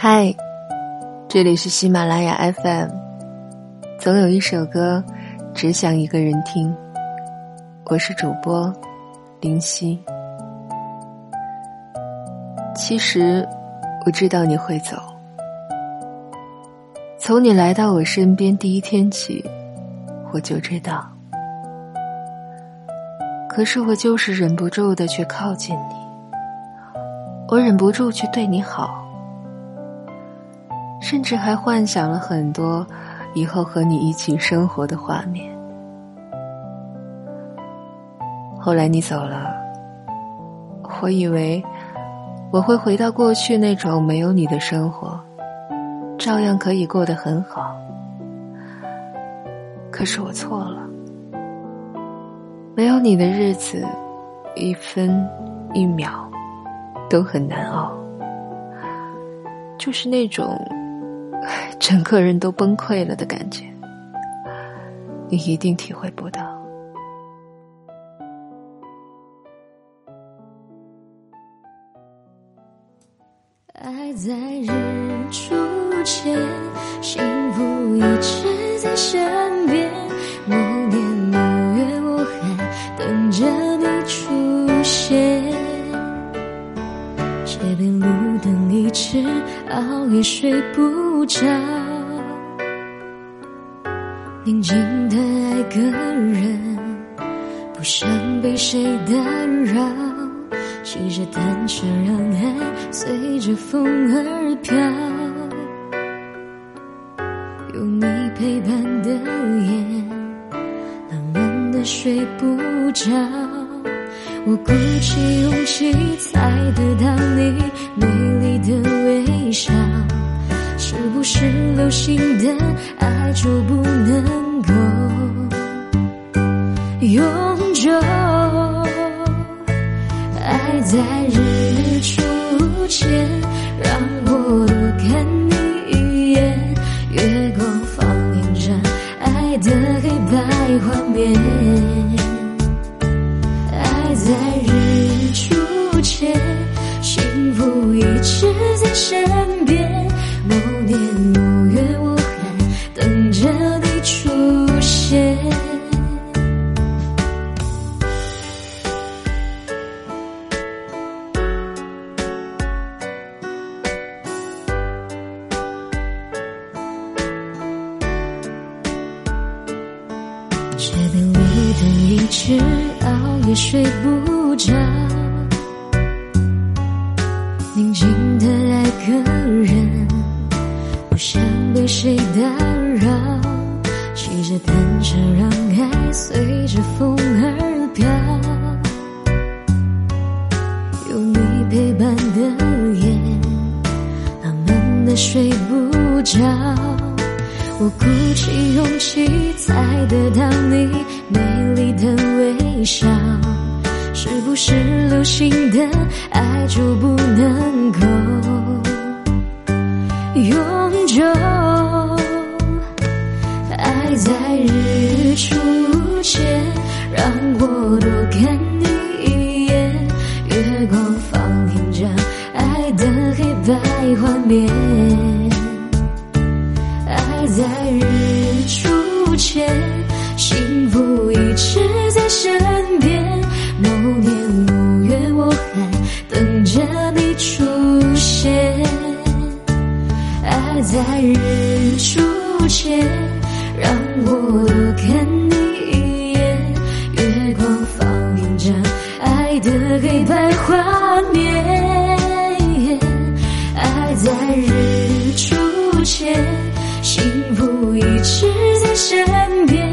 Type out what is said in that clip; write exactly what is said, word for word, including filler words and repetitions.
嗨，这里是喜马拉雅 F M， 总有一首歌只想一个人听，我是主播林夕。其实我知道你会走，从你来到我身边第一天起，我就知道，可是我就是忍不住的去靠近你，我忍不住去对你好，甚至还幻想了很多以后和你一起生活的画面。后来你走了，我以为我会回到过去那种没有你的生活，照样可以过得很好，可是我错了。没有你的日子，一分一秒都很难熬，就是那种整个人都崩溃了的感觉，你一定体会不到。爱在日出前，幸福一直在身边，默念暮月，我还等着你出现。街边路灯一直熬夜睡不着，宁静的爱个人，不想被谁打扰，骑着单车让爱随着风而飘，有你陪伴的夜，浪漫的睡不着，我鼓起勇气才得到你美丽的微笑，是不是流行的爱就不能够永久？爱在日出前，让我多看你一眼，月光放映着爱的黑白画面。爱在日出前，幸福一直在身边，某年某月我还等着你出现。街边路灯一直熬夜睡不着，宁静的爱个人，不想被谁打扰，骑着单车让爱随着风而飘，有你陪伴的夜，浪漫的睡不着，我鼓起勇气才得到你美丽的微笑，是不是流行的爱就不能够永久？爱在日出前，让我多看你一眼，月光放映着爱的黑白画面。在日出前，幸福一直在身边，某年某月我还等着你出现。爱在日出前，让我多看你一眼，月光放映着爱的黑白画面。爱在日出前，幸福一直在身边。